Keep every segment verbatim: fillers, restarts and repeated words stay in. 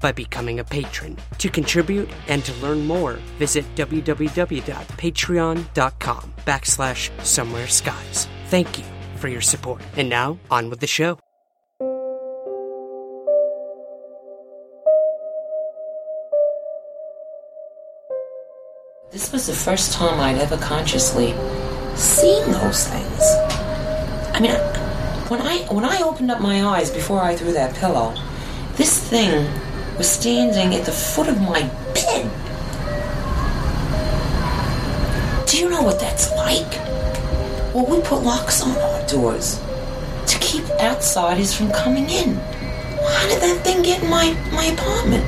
by becoming a patron. To contribute and to learn more, visit www.patreon.com backslash Somewhere Skies. Thank you for your support. And now, on with the show. This was the first time I'd ever consciously seen those things. I mean, when I when I opened up my eyes before I threw that pillow, this thing was standing at the foot of my bed. Do you know what that's like? Well, we put locks on our doors to keep outsiders from coming in. How did that thing get in my, my apartment?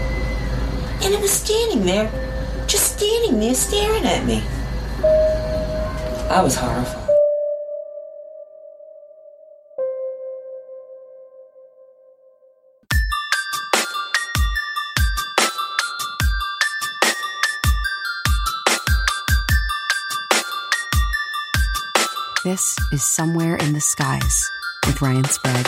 And it was standing there, just standing there staring at me. I was horrified. This is Somewhere in the Skies with Ryan Sprague.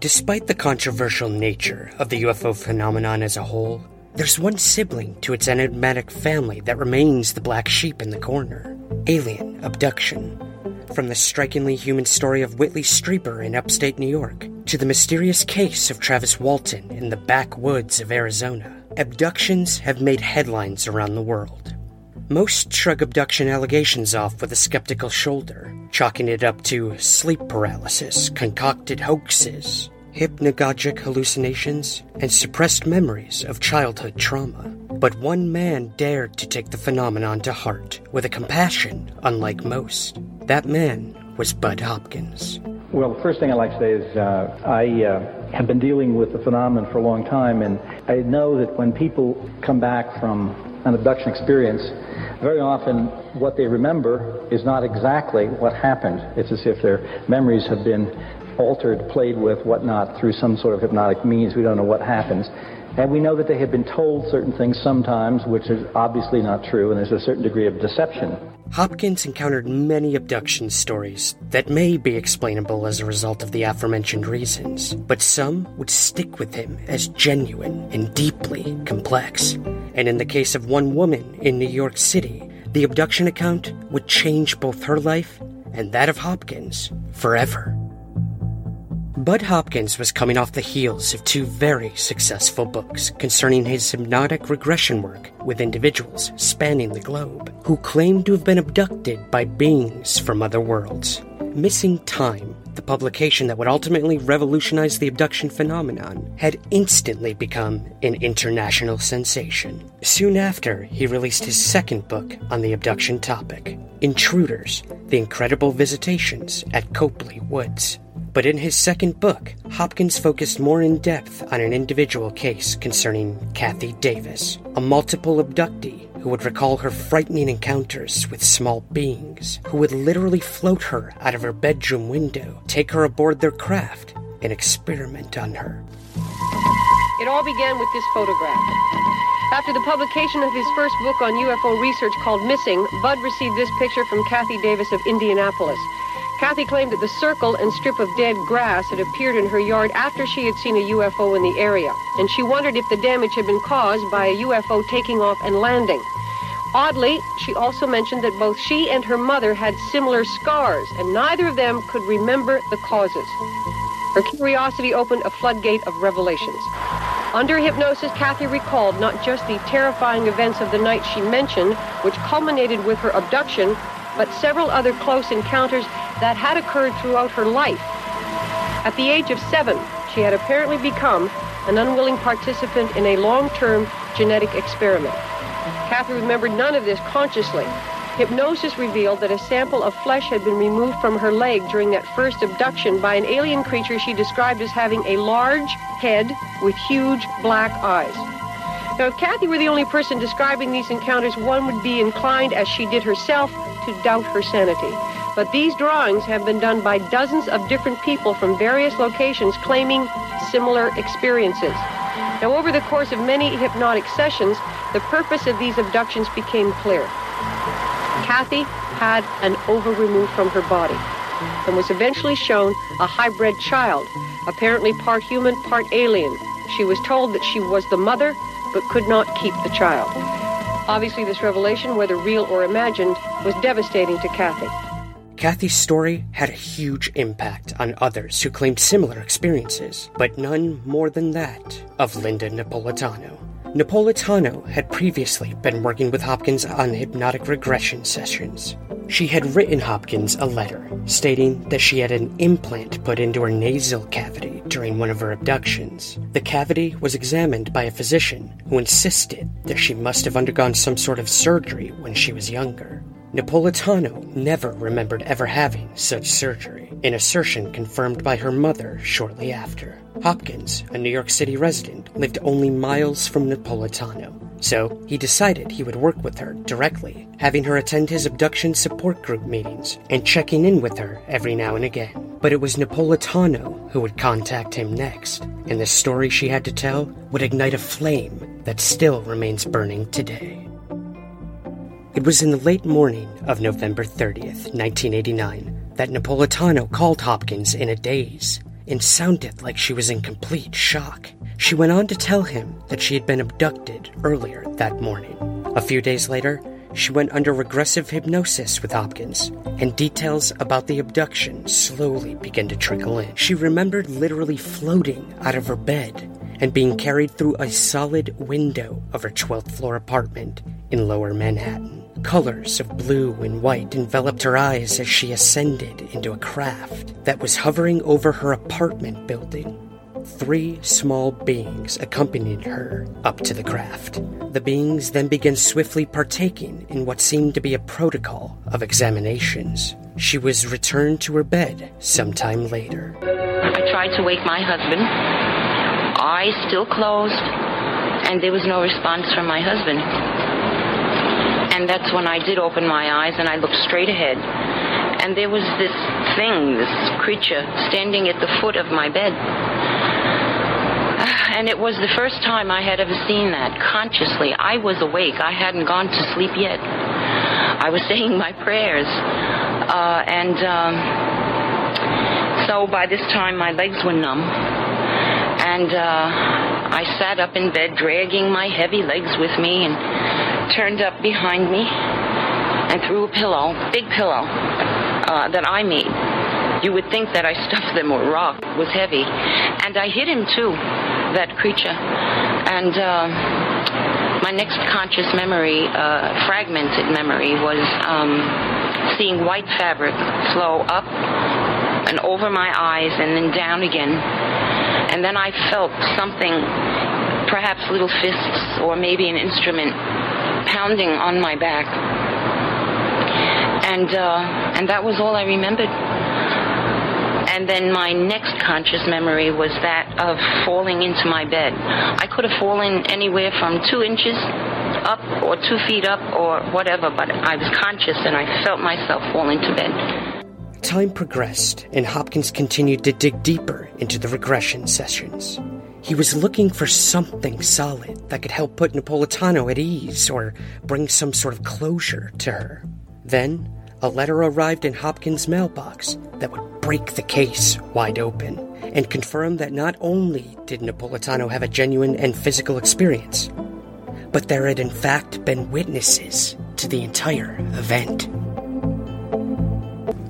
Despite the controversial nature of the U F O phenomenon as a whole, there's one sibling to its enigmatic family that remains the black sheep in the corner: alien abduction. From the strikingly human story of Whitley Strieber in upstate New York to the mysterious case of Travis Walton in the backwoods of Arizona, abductions have made headlines around the world. Most shrug abduction allegations off with a skeptical shoulder, chalking it up to sleep paralysis, concocted hoaxes, hypnagogic hallucinations, and suppressed memories of childhood trauma. But one man dared to take the phenomenon to heart with a compassion unlike most. That man was Bud Hopkins. Well, the first thing I'd like to say is uh, I uh, have been dealing with the phenomenon for a long time, and I know that when people come back from an abduction experience, very often what they remember is not exactly what happened. It's as if their memories have been altered, played with, whatnot, through some sort of hypnotic means. We don't know what happens. And we know that they have been told certain things sometimes, which is obviously not true, and there's a certain degree of deception. Hopkins encountered many abduction stories that may be explainable as a result of the aforementioned reasons, but some would stick with him as genuine and deeply complex. And in the case of one woman in New York City, the abduction account would change both her life and that of Hopkins forever. Bud Hopkins was coming off the heels of two very successful books concerning his hypnotic regression work with individuals spanning the globe who claimed to have been abducted by beings from other worlds. Missing Time, the publication that would ultimately revolutionize the abduction phenomenon, had instantly become an international sensation. Soon after, he released his second book on the abduction topic, Intruders: The Incredible Visitations at Copley Woods. But in his second book, Hopkins focused more in depth on an individual case concerning Kathy Davis, a multiple abductee who would recall her frightening encounters with small beings, who would literally float her out of her bedroom window, take her aboard their craft, and experiment on her. It all began with this photograph. After the publication of his first book on U F O research called Missing, Bud received this picture from Kathy Davis of Indianapolis. Kathy claimed that the circle and strip of dead grass had appeared in her yard after she had seen a U F O in the area, and she wondered if the damage had been caused by a U F O taking off and landing. Oddly, she also mentioned that both she and her mother had similar scars, and neither of them could remember the causes. Her curiosity opened a floodgate of revelations. Under hypnosis, Kathy recalled not just the terrifying events of the night she mentioned, which culminated with her abduction, but several other close encounters that had occurred throughout her life. At the age of seven, she had apparently become an unwilling participant in a long-term genetic experiment. Kathy remembered none of this consciously. Hypnosis revealed that a sample of flesh had been removed from her leg during that first abduction by an alien creature she described as having a large head with huge black eyes. Now, if Kathy were the only person describing these encounters, one would be inclined, as she did herself, to doubt her sanity. But these drawings have been done by dozens of different people from various locations claiming similar experiences. Now, over the course of many hypnotic sessions, the purpose of these abductions became clear. Kathy had an ova removed from her body and was eventually shown a hybrid child, apparently part human, part alien. She was told that she was the mother, but could not keep the child. Obviously, this revelation, whether real or imagined, was devastating to Kathy. Kathy's story had a huge impact on others who claimed similar experiences, but none more than that of Linda Napolitano. Napolitano had previously been working with Hopkins on hypnotic regression sessions. She had written Hopkins a letter stating that she had an implant put into her nasal cavity during one of her abductions. The cavity was examined by a physician who insisted that she must have undergone some sort of surgery when she was younger. Napolitano never remembered ever having such surgery, an assertion confirmed by her mother shortly after. Hopkins, a New York City resident, lived only miles from Napolitano, so he decided he would work with her directly, having her attend his abduction support group meetings and checking in with her every now and again. But it was Napolitano who would contact him next, and the story she had to tell would ignite a flame that still remains burning today. It was in the late morning of November thirtieth, nineteen eighty-nine, that Napolitano called Hopkins in a daze and sounded like she was in complete shock. She went on to tell him that she had been abducted earlier that morning. A few days later, she went under regressive hypnosis with Hopkins, and details about the abduction slowly began to trickle in. She remembered literally floating out of her bed and being carried through a solid window of her twelfth floor apartment in Lower Manhattan. Colors of blue and white enveloped her eyes as she ascended into a craft that was hovering over her apartment building. Three small beings accompanied her up to the craft. The beings then began swiftly partaking in what seemed to be a protocol of examinations. She was returned to her bed sometime later. I tried to wake my husband. Eyes still closed, and there was no response from my husband. And that's when I did open my eyes, and I looked straight ahead. And there was this thing, this creature, standing at the foot of my bed. And it was the first time I had ever seen that consciously. I was awake. I hadn't gone to sleep yet. I was saying my prayers. Uh, and um, so by this time, my legs were numb. And uh, I sat up in bed, dragging my heavy legs with me, and turned up behind me and threw a pillow, big pillow, uh, that I made. You would think that I stuffed them with rock. It was heavy. And I hit him, too, that creature. And uh, my next conscious memory, uh, fragmented memory, was um, seeing white fabric flow up and over my eyes and then down again. And then I felt something, perhaps little fists or maybe an instrument, pounding on my back, and uh, and that was all I remembered. And then my next conscious memory was that of falling into my bed. I could have fallen anywhere from two inches up or two feet up or whatever, but I was conscious and I felt myself fall into bed. Time progressed, and Hopkins continued to dig deeper into the regression sessions. He was looking for something solid that could help put Napolitano at ease or bring some sort of closure to her. Then, a letter arrived in Hopkins' mailbox that would break the case wide open and confirm that not only did Napolitano have a genuine and physical experience, but there had in fact been witnesses to the entire event.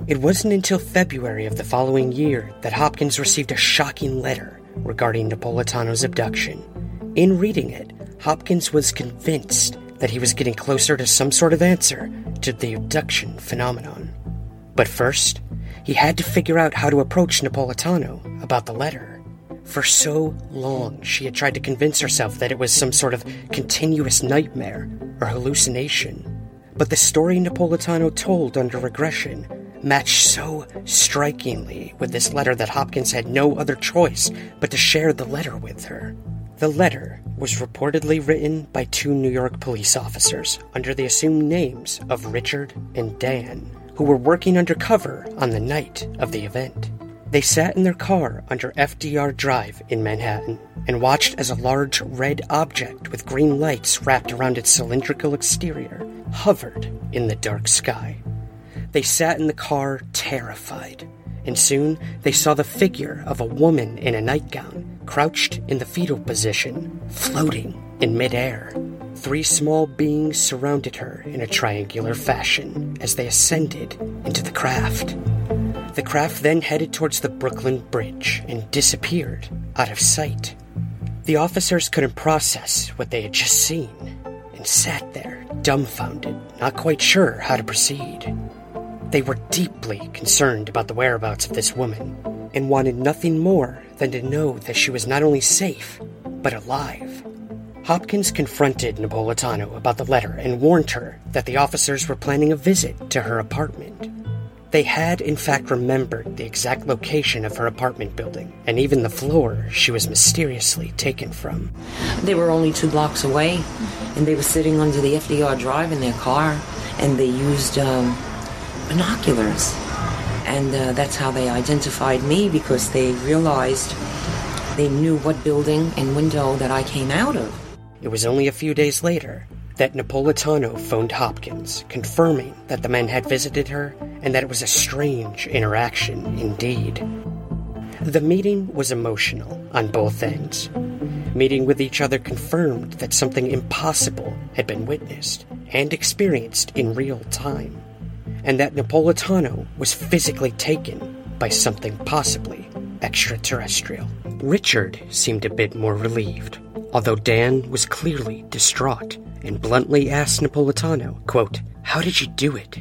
It wasn't until February of the following year that Hopkins received a shocking letter regarding Napolitano's abduction. In reading it, Hopkins was convinced that he was getting closer to some sort of answer to the abduction phenomenon. But first, he had to figure out how to approach Napolitano about the letter. For so long, she had tried to convince herself that it was some sort of continuous nightmare or hallucination. But the story Napolitano told under regression matched so strikingly with this letter that Hopkins had no other choice but to share the letter with her. The letter was reportedly written by two New York police officers under the assumed names of Richard and Dan, who were working undercover on the night of the event. They sat in their car under F D R Drive in Manhattan and watched as a large red object with green lights wrapped around its cylindrical exterior hovered in the dark sky. They sat in the car terrified, and soon they saw the figure of a woman in a nightgown crouched in the fetal position, floating in midair. Three small beings surrounded her in a triangular fashion as they ascended into the craft. The craft then headed towards the Brooklyn Bridge and disappeared out of sight. The officers couldn't process what they had just seen and sat there dumbfounded, not quite sure how to proceed. They were deeply concerned about the whereabouts of this woman and wanted nothing more than to know that she was not only safe, but alive. Hopkins confronted Napolitano about the letter and warned her that the officers were planning a visit to her apartment. They had, in fact, remembered the exact location of her apartment building, and even the floor she was mysteriously taken from. They were only two blocks away, and they were sitting under the F D R Drive in their car, and they used um, binoculars. And uh, that's how they identified me, because they realized they knew what building and window that I came out of. It was only a few days later that Napolitano phoned Hopkins, confirming that the men had visited her and that it was a strange interaction indeed. The meeting was emotional on both ends. Meeting with each other confirmed that something impossible had been witnessed and experienced in real time, and that Napolitano was physically taken by something possibly extraterrestrial. Richard seemed a bit more relieved, although Dan was clearly distraught and bluntly asked Napolitano, quote, "How did you do it?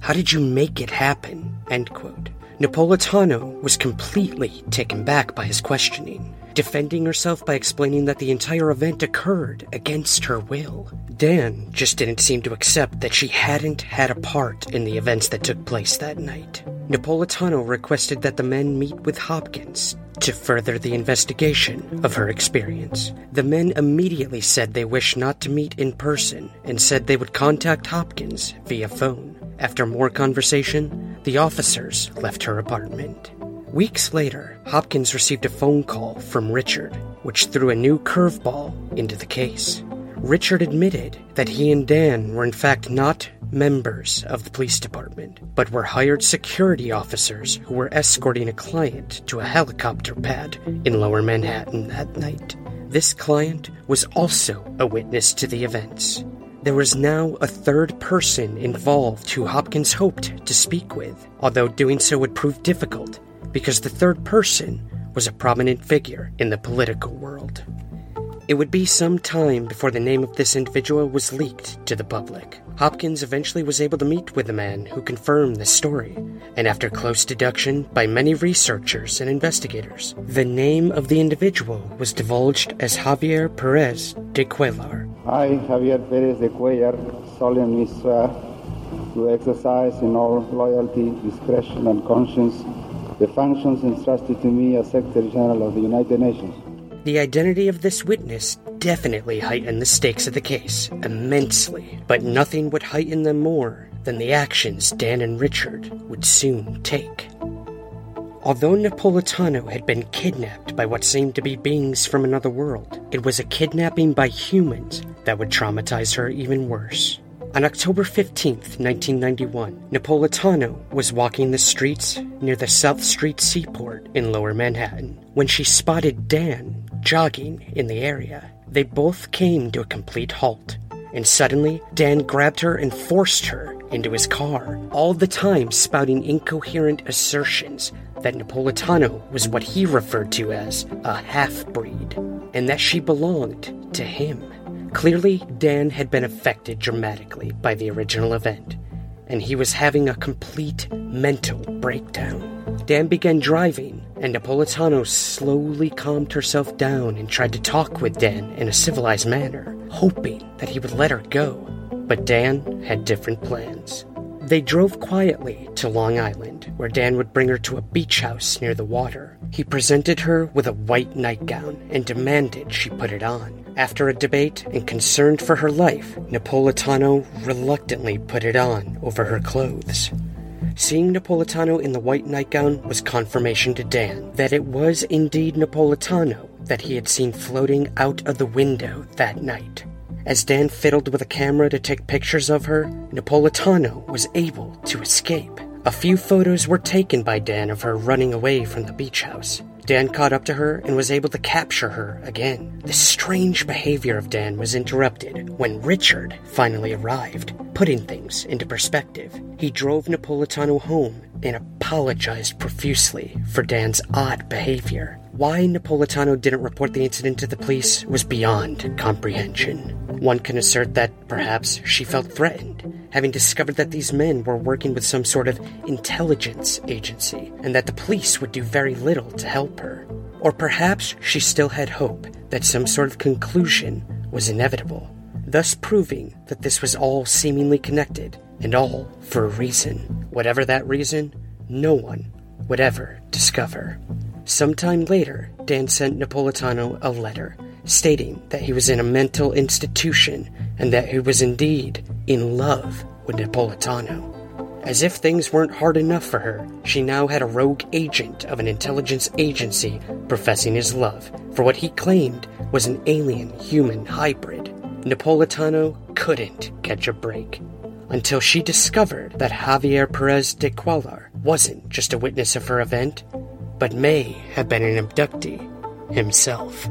How did you make it happen?" End quote. Napolitano was completely taken back by his questioning, defending herself by explaining that the entire event occurred against her will. Dan just didn't seem to accept that she hadn't had a part in the events that took place that night. Napolitano requested that the men meet with Hopkins to further the investigation of her experience. The men immediately said they wished not to meet in person and said they would contact Hopkins via phone. After more conversation, the officers left her apartment. Weeks later, Hopkins received a phone call from Richard, which threw a new curveball into the case. Richard admitted that he and Dan were in fact not members of the police department, but were hired security officers who were escorting a client to a helicopter pad in Lower Manhattan that night. This client was also a witness to the events. There was now a third person involved who Hopkins hoped to speak with, although doing so would prove difficult, because the third person was a prominent figure in the political world. It would be some time before the name of this individual was leaked to the public. Hopkins eventually was able to meet with a man who confirmed the story, and after close deduction by many researchers and investigators, the name of the individual was divulged as Javier Pérez de Cuéllar. I, Javier Pérez de Cuéllar, solemnly swear to exercise in all loyalty, discretion, and conscience the functions entrusted to me as Secretary General of the United Nations. The identity of this witness definitely heightened the stakes of the case immensely, but nothing would heighten them more than the actions Dan and Richard would soon take. Although Napolitano had been kidnapped by what seemed to be beings from another world, it was a kidnapping by humans that would traumatize her even worse. On October fifteenth, nineteen ninety-one, Napolitano was walking the streets near the South Street Seaport in Lower Manhattan when she spotted Dan jogging in the area. They both came to a complete halt, and suddenly Dan grabbed her and forced her into his car, all the time spouting incoherent assertions that Napolitano was what he referred to as a half-breed, and that she belonged to him. Clearly, Dan had been affected dramatically by the original event, and he was having a complete mental breakdown. Dan began driving, and Napolitano slowly calmed herself down and tried to talk with Dan in a civilized manner, hoping that he would let her go. But Dan had different plans. They drove quietly to Long Island, where Dan would bring her to a beach house near the water. He presented her with a white nightgown and demanded she put it on. After a debate and concerned for her life, Napolitano reluctantly put it on over her clothes. Seeing Napolitano in the white nightgown was confirmation to Dan that it was indeed Napolitano that he had seen floating out of the window that night. As Dan fiddled with a camera to take pictures of her, Napolitano was able to escape. A few photos were taken by Dan of her running away from the beach house. Dan caught up to her and was able to capture her again. The strange behavior of Dan was interrupted when Richard finally arrived, putting things into perspective. He drove Napolitano home and apologized profusely for Dan's odd behavior. Why Napolitano didn't report the incident to the police was beyond comprehension. One can assert that, perhaps, she felt threatened, having discovered that these men were working with some sort of intelligence agency, and that the police would do very little to help her. Or perhaps she still had hope that some sort of conclusion was inevitable, thus proving that this was all seemingly connected, and all for a reason. Whatever that reason, no one would ever discover. Sometime later, Dan sent Napolitano a letter stating that he was in a mental institution and that he was indeed in love with Napolitano. As if things weren't hard enough for her, she now had a rogue agent of an intelligence agency professing his love for what he claimed was an alien-human hybrid. Napolitano couldn't catch a break, until she discovered that Javier Pérez de Cuéllar wasn't just a witness of her event, but may have been an abductee himself.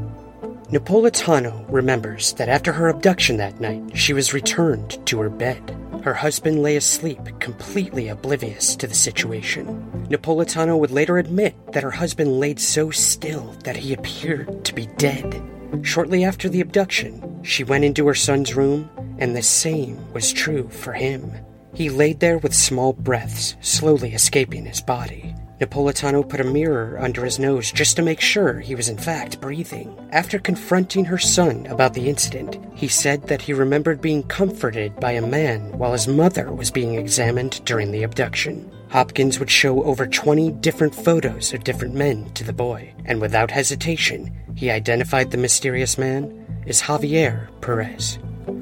Napolitano remembers that after her abduction that night, she was returned to her bed. Her husband lay asleep, completely oblivious to the situation. Napolitano would later admit that her husband laid so still that he appeared to be dead. Shortly after the abduction, she went into her son's room, and the same was true for him. He laid there with small breaths, slowly escaping his body. Napolitano put a mirror under his nose just to make sure he was in fact breathing. After confronting her son about the incident, he said that he remembered being comforted by a man while his mother was being examined during the abduction. Hopkins would show over twenty different photos of different men to the boy, and without hesitation, he identified the mysterious man as Javier Perez.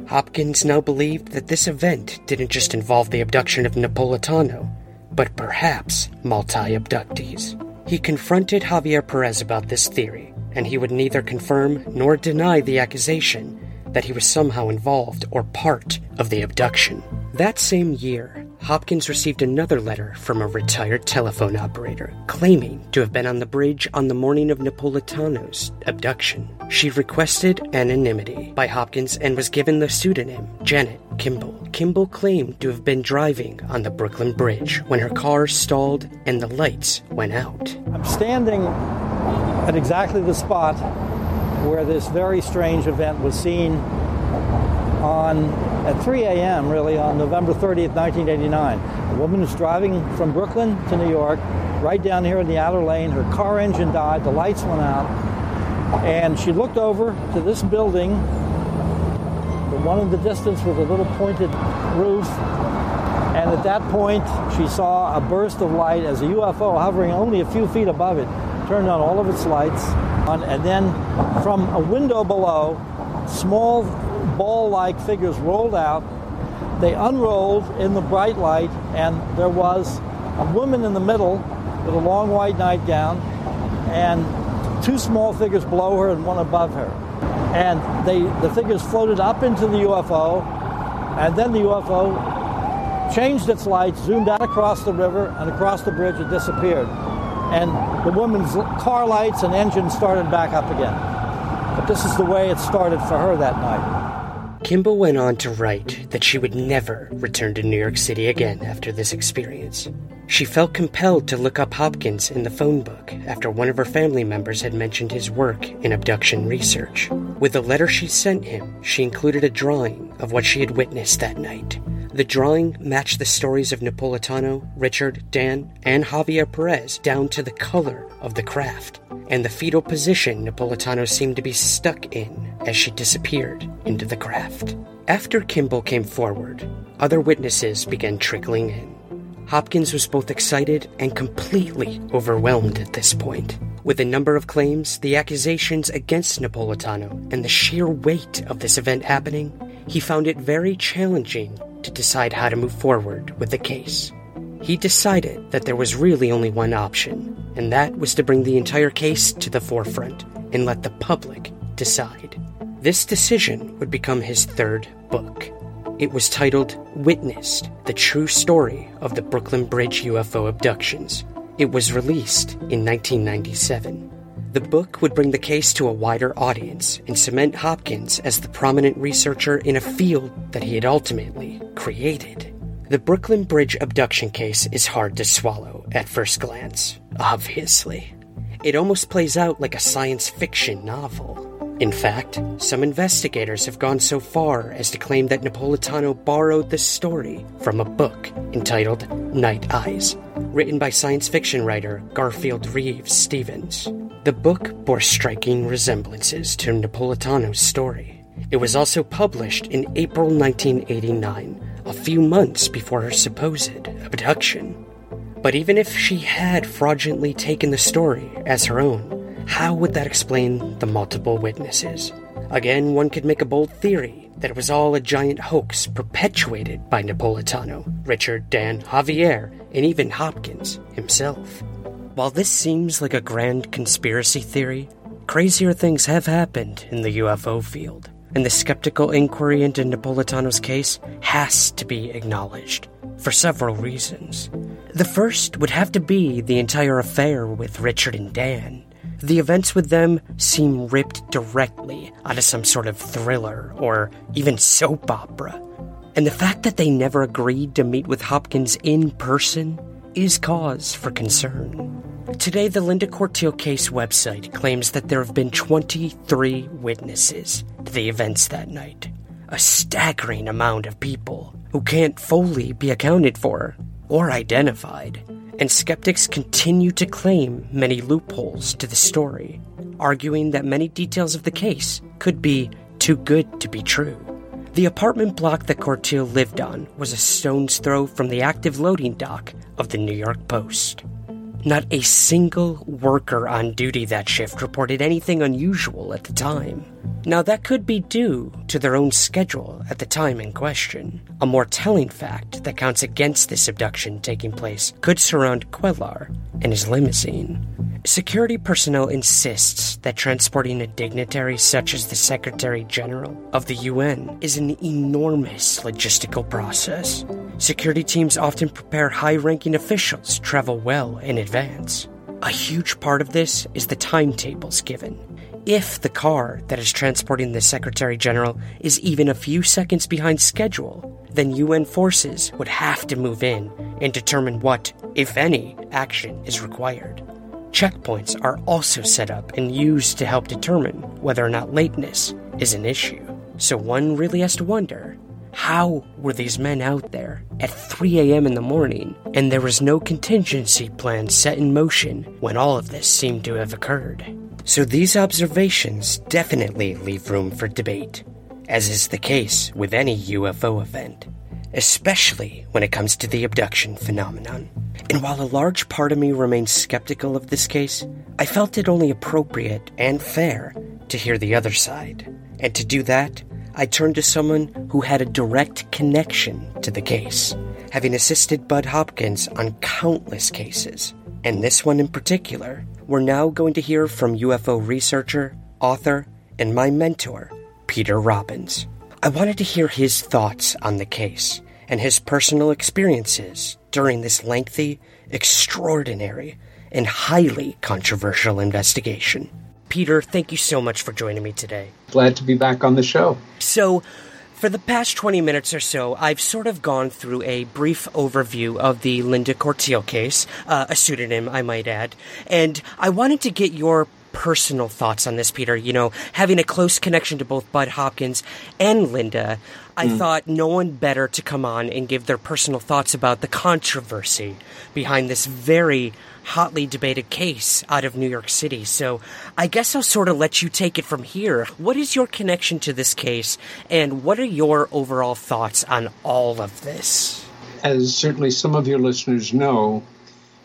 Hopkins now believed that this event didn't just involve the abduction of Napolitano, but perhaps multi-abductees. He confronted Javier Perez about this theory, and he would neither confirm nor deny the accusation that he was somehow involved or part of the abduction. That same year, Hopkins received another letter from a retired telephone operator, claiming to have been on the bridge on the morning of Napolitano's abduction. She requested anonymity by Hopkins and was given the pseudonym Janet Kimball. Kimball claimed to have been driving on the Brooklyn Bridge when her car stalled and the lights went out. I'm standing at exactly the spot where this very strange event was seen on... at three a.m., really, on November thirtieth, nineteen eighty-nine. A woman was driving from Brooklyn to New York, right down here in the outer lane. Her car engine died, the lights went out, and she looked over to this building. The one in the distance with a little pointed roof, and at that point, she saw a burst of light as a U F O hovering only a few feet above it, turned on all of its lights, and then from a window below, small ball-like figures rolled out. They unrolled in the bright light, and there was a woman in the middle with a long white nightgown, and two small figures below her and one above her. And they the figures floated up into the U F O, and then the U F O changed its lights, zoomed out across the river and across the bridge, and disappeared. And the woman's car lights and engine started back up again. But this is the way it started for her that night. Kimball went on to write that she would never return to New York City again after this experience. She felt compelled to look up Hopkins in the phone book after one of her family members had mentioned his work in abduction research. With the letter she sent him, she included a drawing of what she had witnessed that night. The drawing matched the stories of Napolitano, Richard, Dan, and Javier Perez down to the color of the craft, and the fetal position Napolitano seemed to be stuck in as she disappeared into the craft. After Kimball came forward, other witnesses began trickling in. Hopkins was both excited and completely overwhelmed at this point. With a number of claims, the accusations against Napolitano, and the sheer weight of this event happening, he found it very challenging to decide how to move forward with the case. He decided that there was really only one option, and that was to bring the entire case to the forefront and let the public decide. This decision would become his third book. It was titled Witnessed: The True Story of the Brooklyn Bridge U F O Abductions. It was released in nineteen ninety-seven. The book would bring the case to a wider audience and cement Hopkins as the prominent researcher in a field that he had ultimately created. The Brooklyn Bridge abduction case is hard to swallow at first glance, obviously. It almost plays out like a science fiction novel. In fact, some investigators have gone so far as to claim that Napolitano borrowed the story from a book entitled Night Eyes, written by science fiction writer Garfield Reeves Stevens. The book bore striking resemblances to Napolitano's story. It was also published in April nineteen eighty-nine, a few months before her supposed abduction. But even if she had fraudulently taken the story as her own, how would that explain the multiple witnesses? Again, one could make a bold theory that it was all a giant hoax perpetuated by Napolitano, Richard, Dan, Javier, and even Hopkins himself. While this seems like a grand conspiracy theory, crazier things have happened in the U F O field, and the skeptical inquiry into Napolitano's case has to be acknowledged, for several reasons. The first would have to be the entire affair with Richard and Dan. The events with them seem ripped directly out of some sort of thriller or even soap opera. And the fact that they never agreed to meet with Hopkins in person is cause for concern. Today, the Linda Cortile case website claims that there have been twenty-three witnesses to the events that night. A staggering amount of people who can't fully be accounted for or identified. And skeptics continue to claim many loopholes to the story, arguing that many details of the case could be too good to be true. The apartment block that Cortile lived on was a stone's throw from the active loading dock of the New York Post. Not a single worker on duty that shift reported anything unusual at the time. Now, that could be due to their own schedule at the time in question. A more telling fact that counts against this abduction taking place could surround Cuellar and his limousine. Security personnel insists that transporting a dignitary such as the Secretary General of the U N is an enormous logistical process. Security teams often prepare high-ranking officials travel well in advance. A huge part of this is the timetables given. If the car that is transporting the Secretary General is even a few seconds behind schedule, then U N forces would have to move in and determine what, if any, action is required. Checkpoints are also set up and used to help determine whether or not lateness is an issue. So one really has to wonder, how were these men out there at three a.m. in the morning and there was no contingency plan set in motion when all of this seemed to have occurred? So these observations definitely leave room for debate, as is the case with any U F O event, especially when it comes to the abduction phenomenon. And while a large part of me remains skeptical of this case, I felt it only appropriate and fair to hear the other side. And to do that, I turned to someone who had a direct connection to the case, having assisted Bud Hopkins on countless cases, and this one in particular, we're now going to hear from U F O researcher, author, and my mentor, Peter Robbins. I wanted to hear his thoughts on the case and his personal experiences during this lengthy, extraordinary, and highly controversial investigation. Peter, thank you so much for joining me today. Glad to be back on the show. So, for the past twenty minutes or so, I've sort of gone through a brief overview of the Linda Cortile case, uh, a pseudonym, I might add, and I wanted to get your personal thoughts on this, Peter. You know, having a close connection to both Bud Hopkins and Linda, I mm. thought no one better to come on and give their personal thoughts about the controversy behind this very hotly debated case out of New York City. So I guess I'll sort of let you take it from here. What is your connection to this case, and what are your overall thoughts on all of this? As certainly some of your listeners know,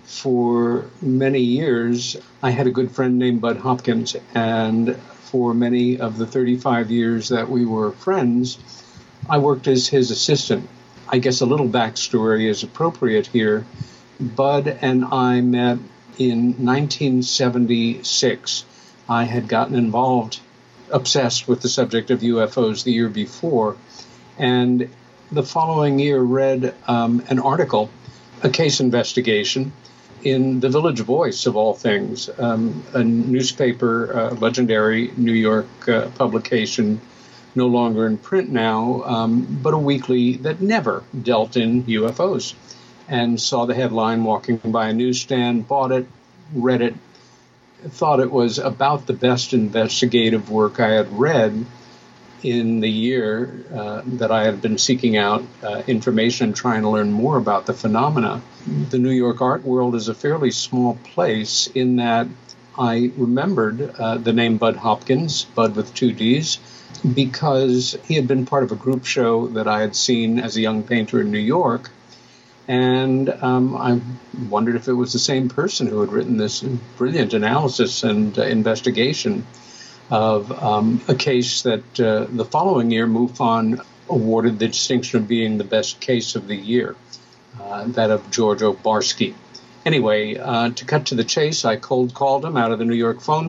for many years, I had a good friend named Bud Hopkins, and for many of the thirty-five years that we were friends, I worked as his assistant. I guess a little backstory is appropriate here. Bud and I met in nineteen seventy-six. I had gotten involved, obsessed with the subject of U F Os the year before, and the following year read um, an article, a case investigation, in the Village Voice, of all things, um, a newspaper, uh, legendary New York uh, publication, no longer in print now, um, but a weekly that never dealt in U F Os. And saw the headline walking by a newsstand, bought it, read it, thought it was about the best investigative work I had read in the year uh, that I had been seeking out uh, information, trying to learn more about the phenomena. The New York art world is a fairly small place in that I remembered uh, the name Bud Hopkins, Bud with two D's, because he had been part of a group show that I had seen as a young painter in New York. And um, I wondered if it was the same person who had written this brilliant analysis and uh, investigation of um, a case that uh, the following year, MUFON awarded the distinction of being the best case of the year, uh, that of George O'Barski. Anyway, uh, to cut to the chase, I cold called him out of the New York phone.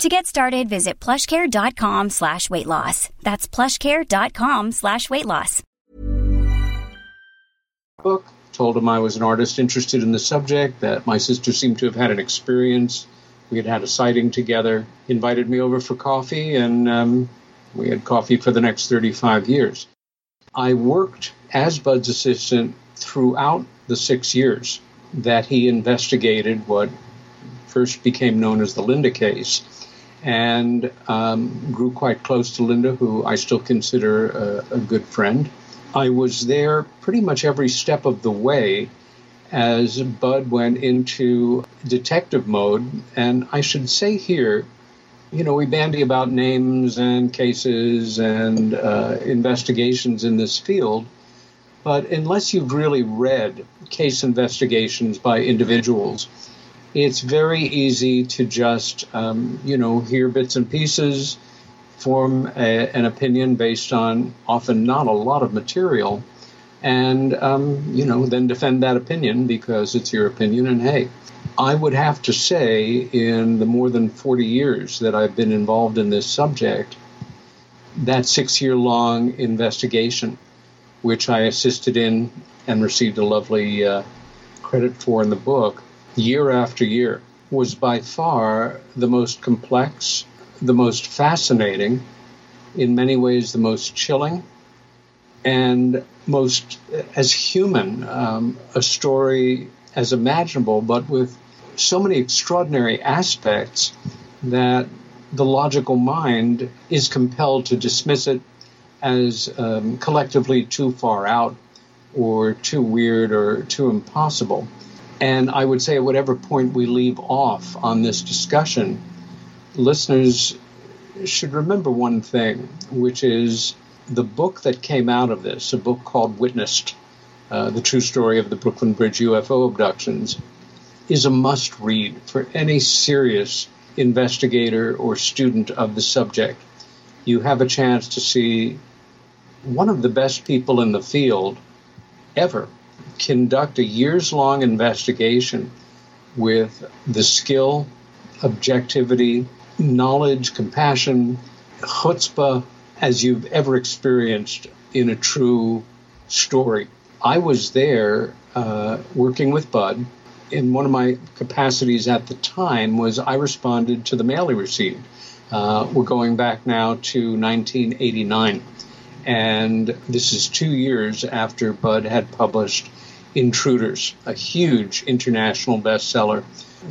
To get started, visit plushcare.com slash weight loss. That's plushcare.com slash weight loss. Book, told him I was an artist interested in the subject, that my sister seemed to have had an experience. We had had a sighting together. He invited me over for coffee, and um, we had coffee for the next thirty-five years. I worked as Bud's assistant throughout the six years that he investigated what first became known as the Linda case, and um, grew quite close to Linda, who I still consider a, a good friend. I was there pretty much every step of the way as Bud went into detective mode. And I should say here, you know, we bandy about names and cases and uh, investigations in this field, but unless you've really read case investigations by individuals, it's very easy to just, um, you know, hear bits and pieces, form a, an opinion based on often not a lot of material, and, um, you know, then defend that opinion because it's your opinion. And, hey, I would have to say in the more than forty years that I've been involved in this subject, that six-year-long investigation, which I assisted in and received a lovely uh, credit for in the book, year after year, was by far the most complex, the most fascinating, in many ways the most chilling, and most as human um, a story as imaginable, but with so many extraordinary aspects that the logical mind is compelled to dismiss it as um, collectively too far out or too weird or too impossible. And I would say at whatever point we leave off on this discussion, listeners should remember one thing, which is the book that came out of this, a book called Witnessed, uh, The True Story of the Brooklyn Bridge U F O Abductions, is a must-read for any serious investigator or student of the subject. You have a chance to see one of the best people in the field ever conduct a years-long investigation with the skill, objectivity, knowledge, compassion, chutzpah, as you've ever experienced in a true story. I was there uh, working with Bud. In one of my capacities at the time was I responded to the mail he received. Uh, we're going back now to nineteen eighty-nine. And this is two years after Bud had published Intruders, a huge international bestseller.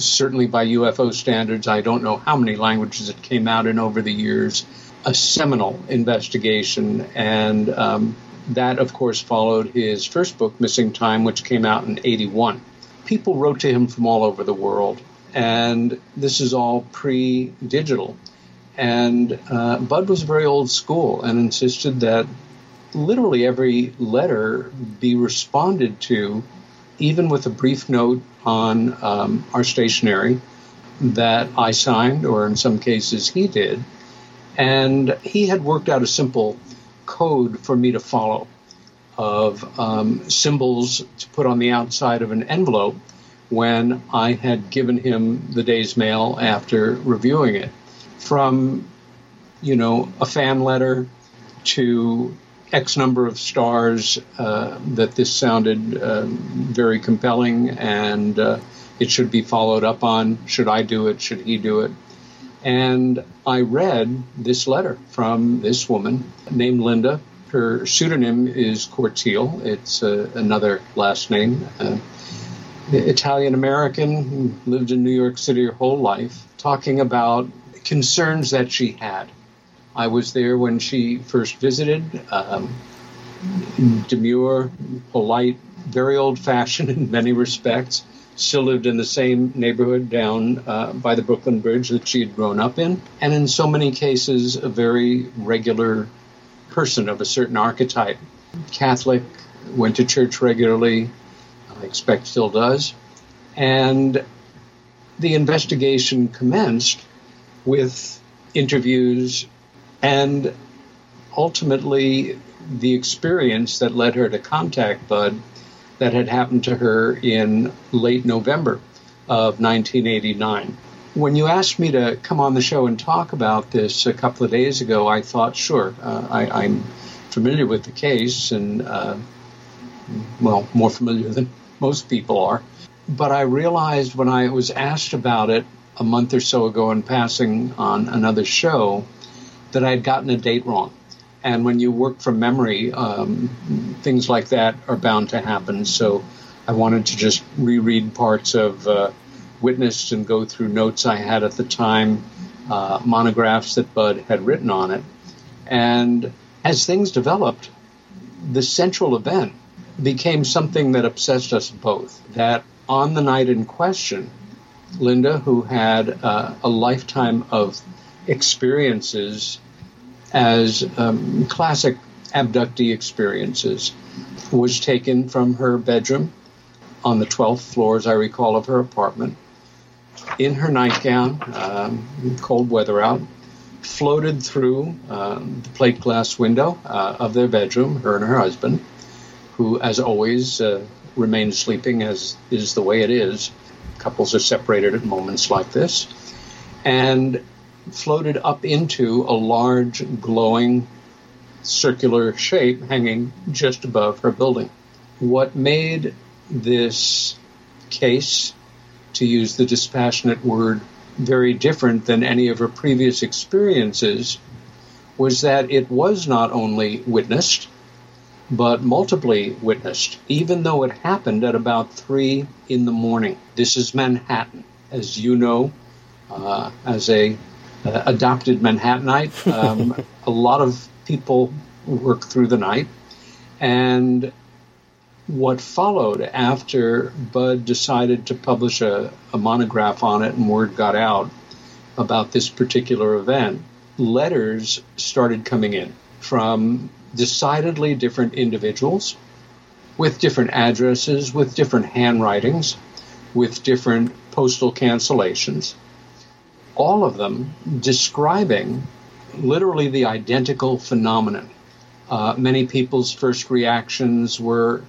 Certainly by U F O standards, I don't know how many languages it came out in over the years. A seminal investigation. And um, that, of course, followed his first book, Missing Time, which came out in eighty-one. People wrote to him from all over the world. And this is all pre-digital. And uh, Bud was very old school and insisted that literally every letter be responded to, even with a brief note on um, our stationery that I signed, or in some cases he did. And he had worked out a simple code for me to follow of um, symbols to put on the outside of an envelope when I had given him the day's mail after reviewing it. From, you know, a fan letter to X number of stars, uh, that this sounded uh, very compelling and uh, it should be followed up on. Should I do it? Should he do it? And I read this letter from this woman named Linda. Her pseudonym is Cortile. It's uh, another last name. Uh, Italian-American, lived in New York City her whole life, talking about concerns that she had. I was there when she first visited, um, demure, polite, very old-fashioned in many respects, still lived in the same neighborhood down uh, by the Brooklyn Bridge that she had grown up in, and in so many cases a very regular person of a certain archetype. Catholic, went to church regularly, I expect still does, and the investigation commenced with interviews and ultimately the experience that led her to contact Bud that had happened to her in late November of nineteen eighty-nine. When you asked me to come on the show and talk about this a couple of days ago, I thought, sure, uh, I, I'm familiar with the case and, uh, well, more familiar than most people are. But I realized when I was asked about it a month or so ago in passing on another show that I had gotten a date wrong. And when you work from memory, um, things like that are bound to happen. So I wanted to just reread parts of uh, Witnessed and go through notes I had at the time, uh, monographs that Bud had written on it. And as things developed, the central event became something that obsessed us both, that on the night in question, Linda, who had uh, a lifetime of experiences as um, classic abductee experiences, was taken from her bedroom on the twelfth floor, as I recall, of her apartment, in her nightgown, um, cold weather out, floated through um, the plate glass window uh, of their bedroom, her and her husband, who, as always, uh, remained sleeping, as is the way it is. Couples are separated at moments like this, and floated up into a large, glowing, circular shape hanging just above her building. What made this case, to use the dispassionate word, very different than any of her previous experiences was that it was not only witnessed, but multiply witnessed, even though it happened at about three in the morning. This is Manhattan. As you know, uh, as a uh, adopted Manhattanite, um, a lot of people work through the night. And what followed after Bud decided to publish a, a monograph on it and word got out about this particular event, letters started coming in from decidedly different individuals with different addresses, with different handwritings, with different postal cancellations, all of them describing literally the identical phenomenon. Uh, many people's first reactions were,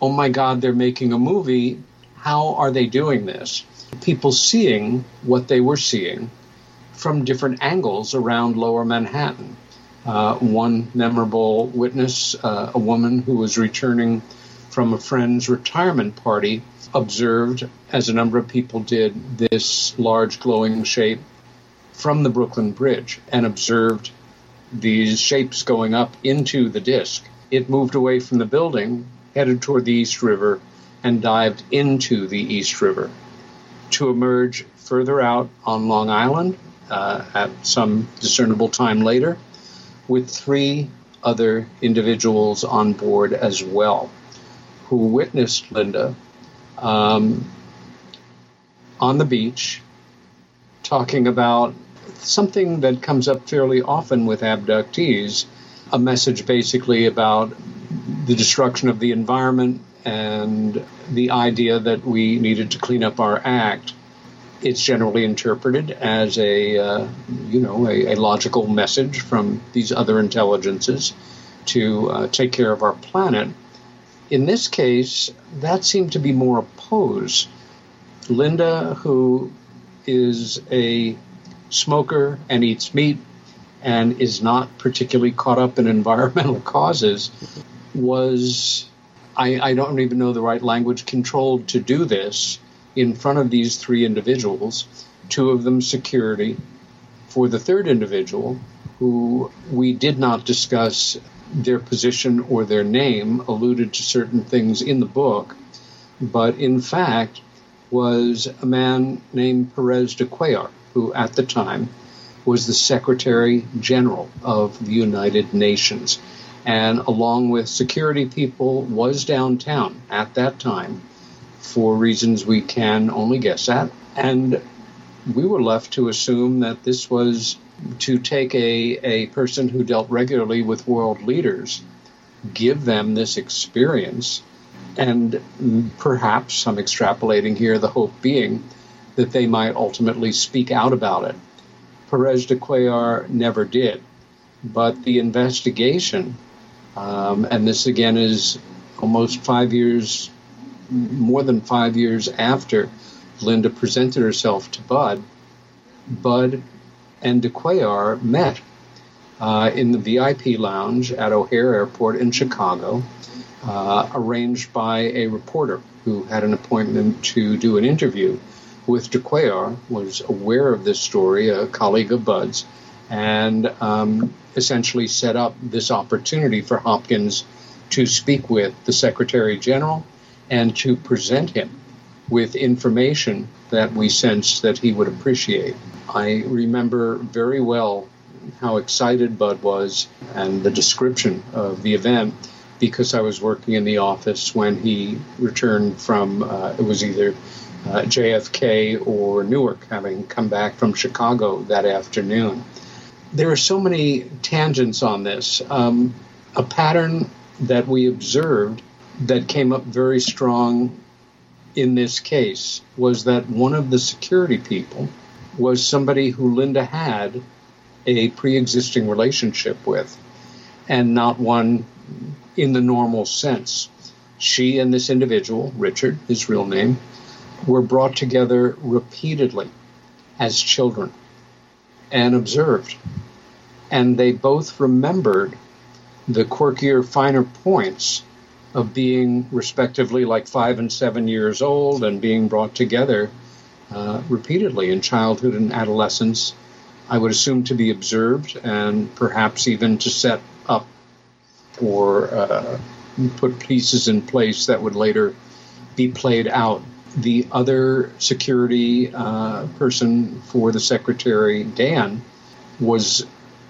oh my God, they're making a movie. How are they doing this? People seeing what they were seeing from different angles around Lower Manhattan. Uh, one memorable witness, uh, a woman who was returning from a friend's retirement party, observed, as a number of people did, this large glowing shape from the Brooklyn Bridge and observed these shapes going up into the disk. It moved away from the building, headed toward the East River, and dived into the East River to emerge further out on Long Island uh, at some discernible time later with three other individuals on board as well who witnessed Linda um, on the beach talking about something that comes up fairly often with abductees, a message basically about the destruction of the environment and the idea that we needed to clean up our act. It's generally interpreted as a, uh, you know, a, a logical message from these other intelligences to uh, take care of our planet. In this case, that seemed to be more opposed. Linda, who is a smoker and eats meat and is not particularly caught up in environmental causes, was, I, I don't even know the right language, controlled to do this in front of these three individuals, two of them security for the third individual, who we did not discuss their position or their name, alluded to certain things in the book, but in fact was a man named Pérez de Cuéllar, who at the time was the Secretary General of the United Nations, and along with security people was downtown at that time, for reasons we can only guess at. And we were left to assume that this was to take a, a person who dealt regularly with world leaders, give them this experience, and perhaps, I'm extrapolating here, the hope being that they might ultimately speak out about it. Pérez de Cuéllar never did. But the investigation, um, and this again is almost five years more than five years after Linda presented herself to Bud, Bud and de Cuéllar met uh, in the V I P lounge at O'Hare Airport in Chicago, uh, arranged by a reporter who had an appointment to do an interview with de Cuéllar, was aware of this story, a colleague of Bud's, and um, essentially set up this opportunity for Hopkins to speak with the Secretary General and to present him with information that we sensed that he would appreciate. I remember very well how excited Bud was and the description of the event because I was working in the office when he returned from, uh, it was either uh, J F K or Newark, having come back from Chicago that afternoon. There are so many tangents on this. Um, a pattern that we observed that came up very strong in this case was that one of the security people was somebody who Linda had a pre-existing relationship with, and not one in the normal sense. She and this individual, Richard, his real name, were brought together repeatedly as children and observed. And they both remembered the quirkier, finer points of being respectively like five and seven years old and being brought together uh, repeatedly in childhood and adolescence, I would assume to be observed and perhaps even to set up or uh, put pieces in place that would later be played out. The other security uh, person for the secretary, Dan, was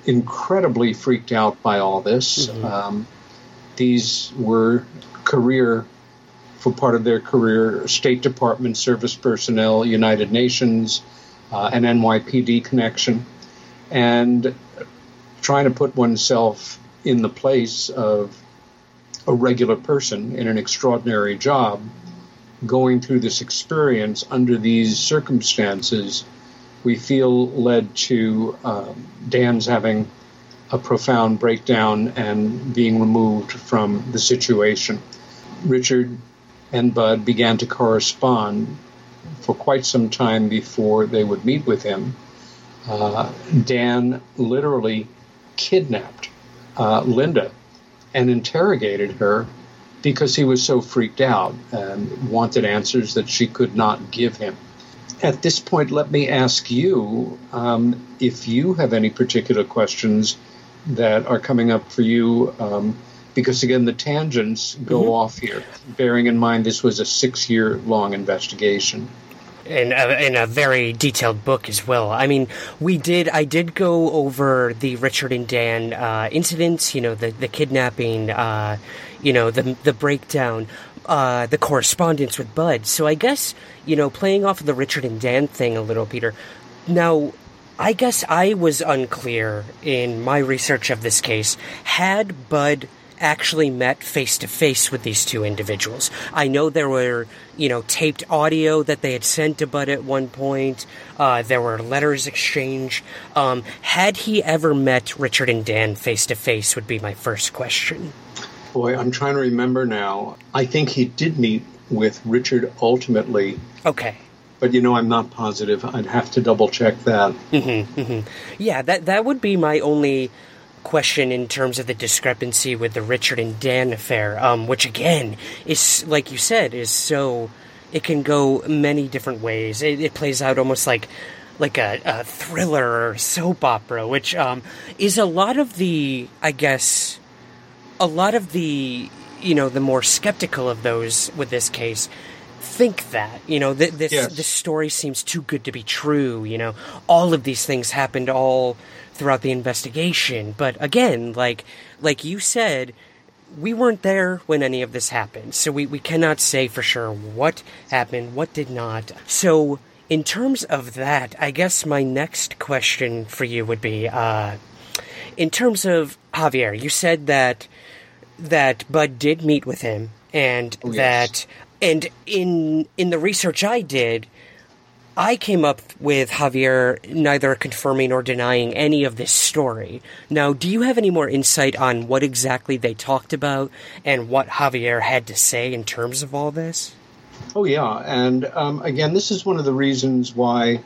incredibly freaked out by all this. Mm-hmm. Um, these were career, for part of their career, State Department service personnel, United Nations, uh, an N Y P D connection, and trying to put oneself in the place of a regular person in an extraordinary job, going through this experience under these circumstances, we feel led to um, Dan's having a profound breakdown and being removed from the situation. Richard and Bud began to correspond for quite some time before they would meet with him. Uh, Dan literally kidnapped uh, Linda and interrogated her because he was so freaked out and wanted answers that she could not give him. At this point, let me ask you um, if you have any particular questions that are coming up for you, um, because, again, the tangents go mm-hmm. off here, bearing in mind this was a six-year-long investigation. And a, and a very detailed book as well. I mean, we did. I did go over the Richard and Dan uh, incidents, you know, the, the kidnapping, uh, you know, the the breakdown. Uh, the correspondence with Bud. So I guess, you know, playing off of the Richard and Dan thing a little, Peter. Now, I guess I was unclear in my research of this case. Had Bud actually met face-to-face with these two individuals? I know there were, you know, taped audio that they had sent to Bud at one point. Uh, there were letters exchanged. Um, had he ever met Richard and Dan face-to-face would be my first question. Boy, I'm trying to remember now. I think he did meet with Richard ultimately. Okay. But, you know, I'm not positive. I'd have to double-check that. Mm-hmm, mm-hmm. Yeah, that, that would be my only question in terms of the discrepancy with the Richard and Dan affair, um, which, again, is, like you said, is so... It can go many different ways. It, it plays out almost like... like a, a thriller or soap opera, which um, is a lot of the, I guess... A lot of the, you know, the more skeptical of those with this case think that, you know, th- this yes. this story seems too good to be true, you know. All of these things happened all throughout the investigation. But again, like like you said, we weren't there when any of this happened. So we, we cannot say for sure what happened, what did not. So in terms of that, I guess my next question for you would be, uh, in terms of Javier, you said that... that Bud did meet with him, and oh, yes. that, and in in the research I did, I came up with Javier neither confirming or denying any of this story. Now, do you have any more insight on what exactly they talked about and what Javier had to say in terms of all this? Oh yeah, and um, again, this is one of the reasons why,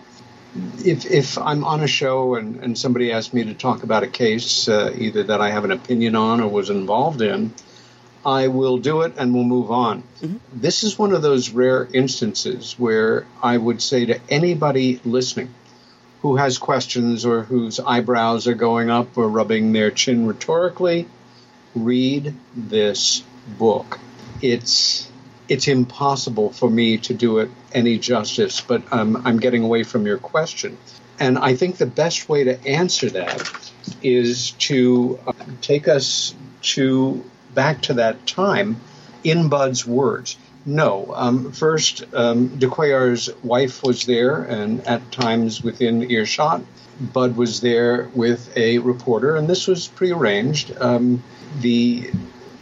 if if I'm on a show and, and somebody asks me to talk about a case, uh, either that I have an opinion on or was involved in, I will do it and we'll move on. Mm-hmm. This is one of those rare instances where I would say to anybody listening who has questions or whose eyebrows are going up or rubbing their chin rhetorically, read this book. It's... It's impossible for me to do it any justice, but um, I'm getting away from your question. And I think the best way to answer that is to uh, take us to back to that time in Bud's words. No, um, first, um, de Cuellar's wife was there and at times within earshot. Bud was there with a reporter, and this was prearranged. Um, the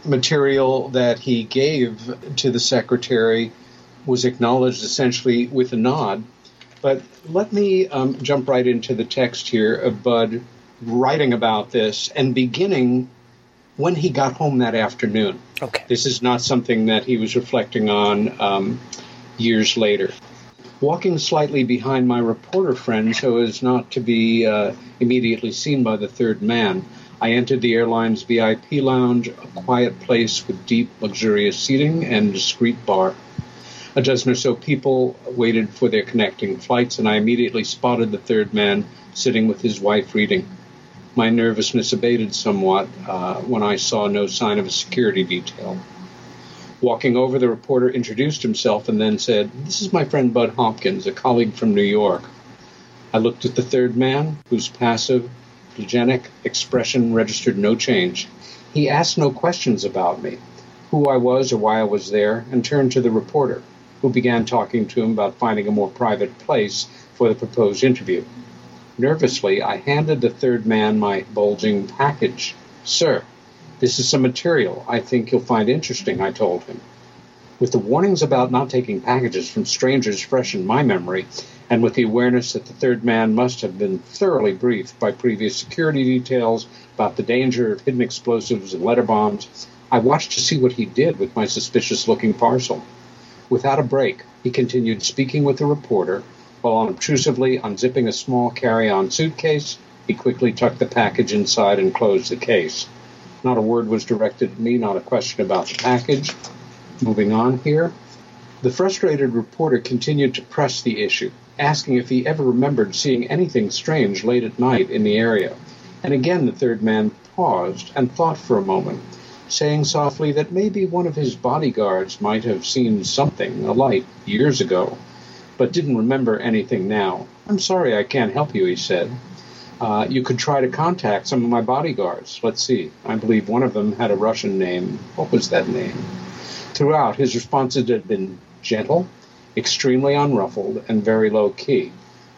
material that he gave to the secretary was acknowledged essentially with a nod. But let me um, jump right into the text here of Bud writing about this and beginning when he got home that afternoon. Okay. This is not something that he was reflecting on um, years later. Walking slightly behind my reporter friend so as not to be uh, immediately seen by the third man, I entered the airline's V I P lounge, a quiet place with deep, luxurious seating and discreet bar. A dozen or so people waited for their connecting flights, and I immediately spotted the third man sitting with his wife reading. My nervousness abated somewhat uh, when I saw no sign of a security detail. Walking over, the reporter introduced himself and then said, "This is my friend Bud Hopkins, a colleague from New York." I looked at the third man, whose passive, phlegmatic expression registered no change. He asked no questions about me, who I was or why I was there, and turned to the reporter, who began talking to him about finding a more private place for the proposed interview. Nervously, I handed the third man my bulging package. "Sir, this is some material I think you'll find interesting," I told him. With the warnings about not taking packages from strangers fresh in my memory, and with the awareness that the third man must have been thoroughly briefed by previous security details about the danger of hidden explosives and letter bombs, I watched to see what he did with my suspicious-looking parcel. Without a break, he continued speaking with the reporter, while unobtrusively unzipping a small carry-on suitcase, he quickly tucked the package inside and closed the case. Not a word was directed at me, not a question about the package. Moving on here. The frustrated reporter continued to press the issue, asking if he ever remembered seeing anything strange late at night in the area. And again the third man paused and thought for a moment, saying softly that maybe one of his bodyguards might have seen something, a light, years ago, but didn't remember anything now. "I'm sorry I can't help you," he said. Uh, you could try to contact some of my bodyguards. Let's see. I believe one of them had a Russian name. What was that name?" Throughout, his responses had been gentle, extremely unruffled, and very low-key.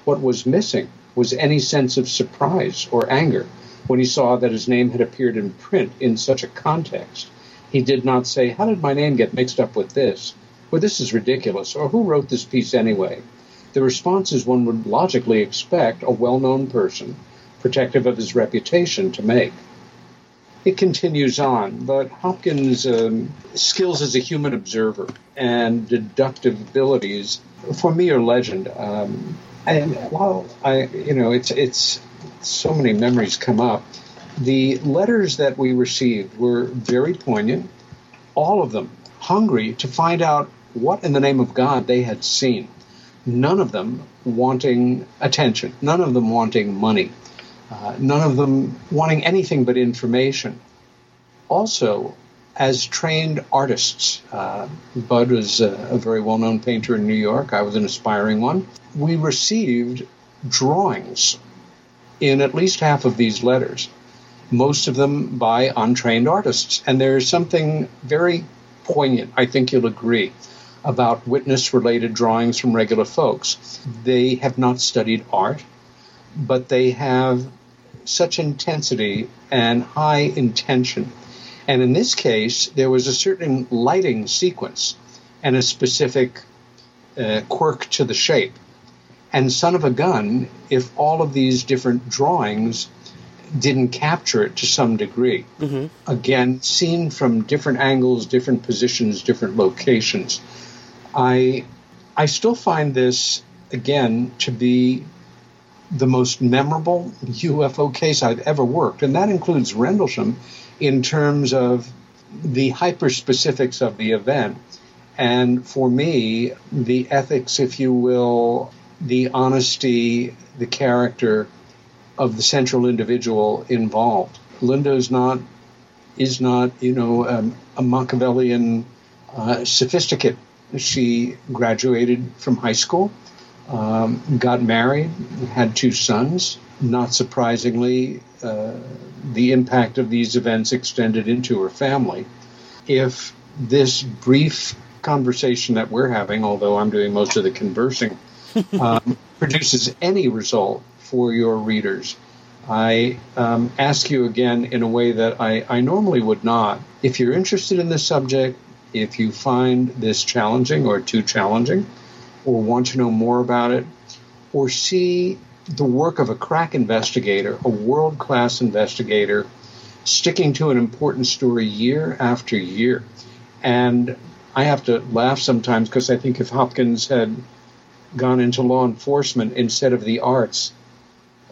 What was missing was any sense of surprise or anger when he saw that his name had appeared in print in such a context. He did not say, "How did my name get mixed up with this?" or "This is ridiculous," or "Who wrote this piece anyway?" The responses one would logically expect a well-known person, protective of his reputation, to make. It continues on, but Hopkins' um, skills as a human observer and deductive abilities, for me, are legend. Um, and while I, you know, it's it's so many memories come up. The letters that we received were very poignant. All of them hungry to find out what in the name of God they had seen. None of them wanting attention, none of them wanting money, uh, none of them wanting anything but information. Also, as trained artists, uh, Bud was a, a very well-known painter in New York. I was an aspiring one. We received drawings in at least half of these letters, most of them by untrained artists. And there is something very poignant, I think you'll agree, about witness-related drawings from regular folks. They have not studied art, but they have such intensity and high intention. And in this case, there was a certain lighting sequence and a specific uh, quirk to the shape. And son of a gun, if all of these different drawings didn't capture it to some degree. Mm-hmm. Again, seen from different angles, different positions, different locations. I I still find this, again, to be the most memorable U F O case I've ever worked, and that includes Rendlesham in terms of the hyper-specifics of the event. And for me, the ethics, if you will, the honesty, the character of the central individual involved. Linda is not, is not you know, um, a Machiavellian uh, sophisticate. She graduated from high school, um, got married, had two sons. Not surprisingly, uh, the impact of these events extended into her family. If this brief conversation that we're having, although I'm doing most of the conversing, um, produces any result for your readers, I um, ask you again in a way that I, I normally would not. If you're interested in this subject, If you find this challenging or too challenging, or want to know more about it, or see the work of a crack investigator, a world-class investigator, sticking to an important story year after year. And I have to laugh sometimes because I think if Hopkins had gone into law enforcement instead of the arts,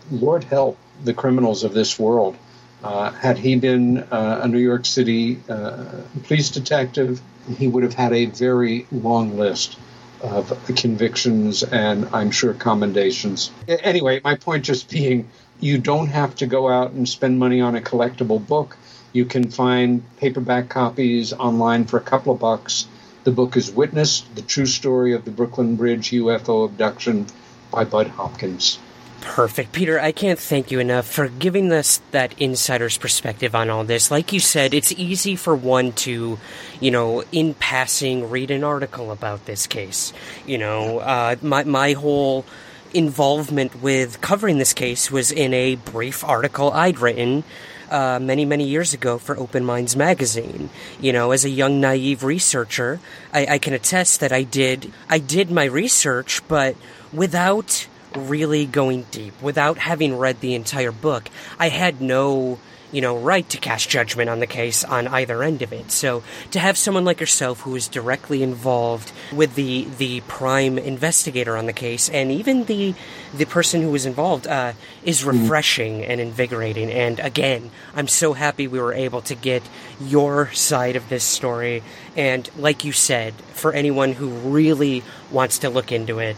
Lord help the criminals of this world. Uh, had he been uh, a New York City uh, police detective, he would have had a very long list of convictions and, I'm sure, commendations. Anyway, my point just being, you don't have to go out and spend money on a collectible book. You can find paperback copies online for a couple of bucks. The book is Witnessed: The True Story of the Brooklyn Bridge U F O Abduction by Bud Hopkins. Perfect. Peter, I can't thank you enough for giving us that insider's perspective on all this. Like you said, it's easy for one to, you know, in passing, read an article about this case. You know, uh, my my whole involvement with covering this case was in a brief article I'd written Uh, many, many years ago for Open Minds magazine. You know, as a young, naive researcher, I, I can attest that I did, I did my research, but without really going deep, without having read the entire book, I had no, you know, right to cast judgment on the case on either end of it. So to have someone like yourself who is directly involved with the the prime investigator on the case, and even the the person who was involved, uh, is refreshing and invigorating. And again, I'm so happy we were able to get your side of this story. And like you said, for anyone who really wants to look into it,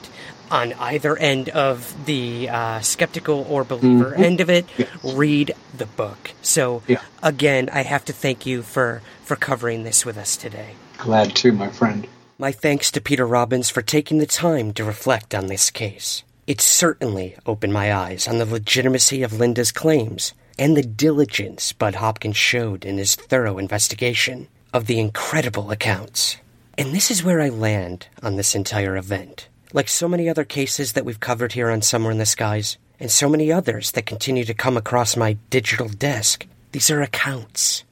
on either end of the uh, skeptical or believer mm-hmm. end of it, yes. read the book. So, yeah. again, I have to thank you for, for covering this with us today. Glad to, my friend. My thanks to Peter Robbins for taking the time to reflect on this case. It certainly opened my eyes on the legitimacy of Linda's claims and the diligence Bud Hopkins showed in his thorough investigation of the incredible accounts. And this is where I land on this entire event. Like so many other cases that we've covered here on Somewhere in the Skies, and so many others that continue to come across my digital desk, these are accounts,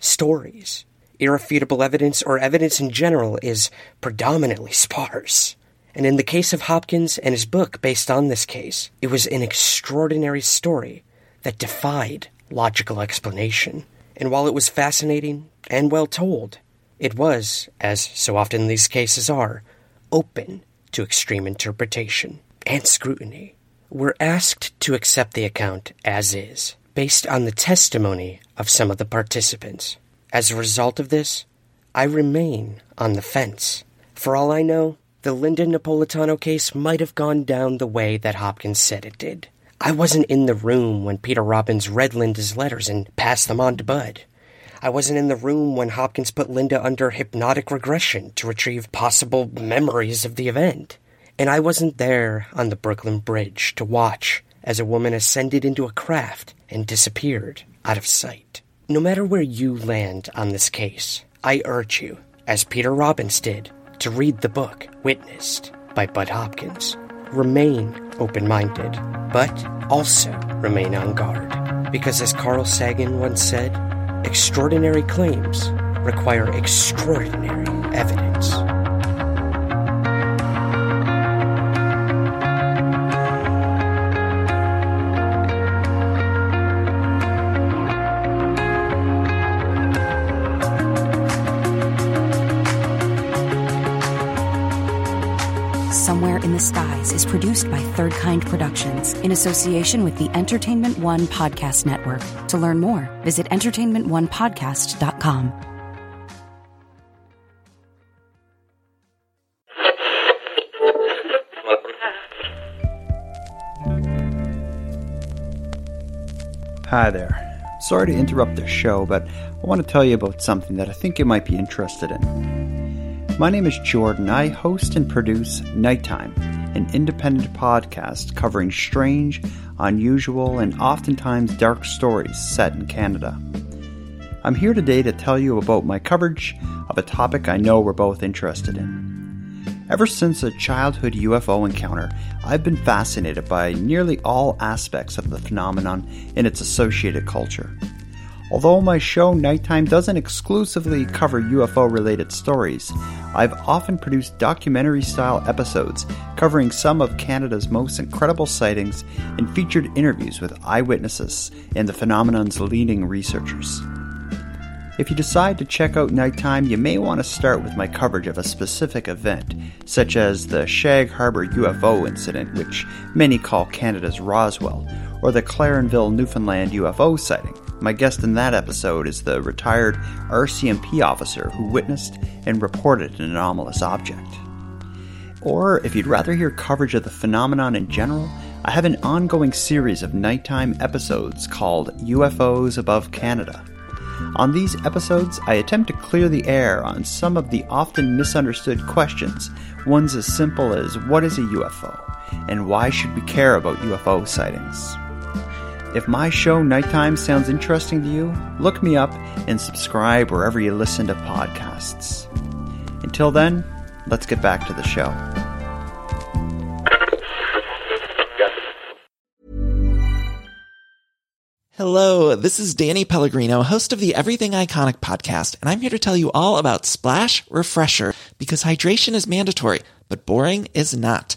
stories. Irrefutable evidence, or evidence in general, is predominantly sparse. And in the case of Hopkins and his book based on this case, it was an extraordinary story that defied logical explanation. And while it was fascinating and well told, it was, as so often these cases are, open to extreme interpretation and scrutiny. We're asked to accept the account as is, based on the testimony of some of the participants. As a result of this, I remain on the fence. For all I know, the Linda Napolitano case might have gone down the way that Hopkins said it did. I wasn't in the room when Peter Robbins read Linda's letters and passed them on to Bud. I wasn't in the room when Hopkins put Linda under hypnotic regression to retrieve possible memories of the event. And I wasn't there on the Brooklyn Bridge to watch as a woman ascended into a craft and disappeared out of sight. No matter where you land on this case, I urge you, as Peter Robbins did, to read the book Witnessed by Bud Hopkins. Remain open-minded, but also remain on guard. Because as Carl Sagan once said, extraordinary claims require extraordinary evidence. Somewhere in the Skies is produced by Third Kind Productions in association with the Entertainment One Podcast Network. To learn more, visit entertainment one podcast dot com. Hi there. Sorry to interrupt the show, but I want to tell you about something that I think you might be interested in. My name is Jordan. I host and produce Nighttime, an independent podcast covering strange, unusual, and oftentimes dark stories set in Canada. I'm here today to tell you about my coverage of a topic I know we're both interested in. Ever since a childhood U F O encounter, I've been fascinated by nearly all aspects of the phenomenon and its associated culture. Although my show Nighttime doesn't exclusively cover U F O-related stories, I've often produced documentary-style episodes covering some of Canada's most incredible sightings and featured interviews with eyewitnesses and the phenomenon's leading researchers. If you decide to check out Nighttime, you may want to start with my coverage of a specific event, such as the Shag Harbour U F O incident, which many call Canada's Roswell, or the Clarenville, Newfoundland U F O sighting. My guest in that episode is the retired R C M P officer who witnessed and reported an anomalous object. Or, if you'd rather hear coverage of the phenomenon in general, I have an ongoing series of Nighttime episodes called U F Os Above Canada. On these episodes, I attempt to clear the air on some of the often misunderstood questions, ones as simple as what is a U F O, and why should we care about U F O sightings? If my show Nighttime sounds interesting to you, look me up and subscribe wherever you listen to podcasts. Until then, let's get back to the show. Hello, this is Danny Pellegrino, host of the Everything Iconic podcast, and I'm here to tell you all about Splash Refresher, because hydration is mandatory, but boring is not.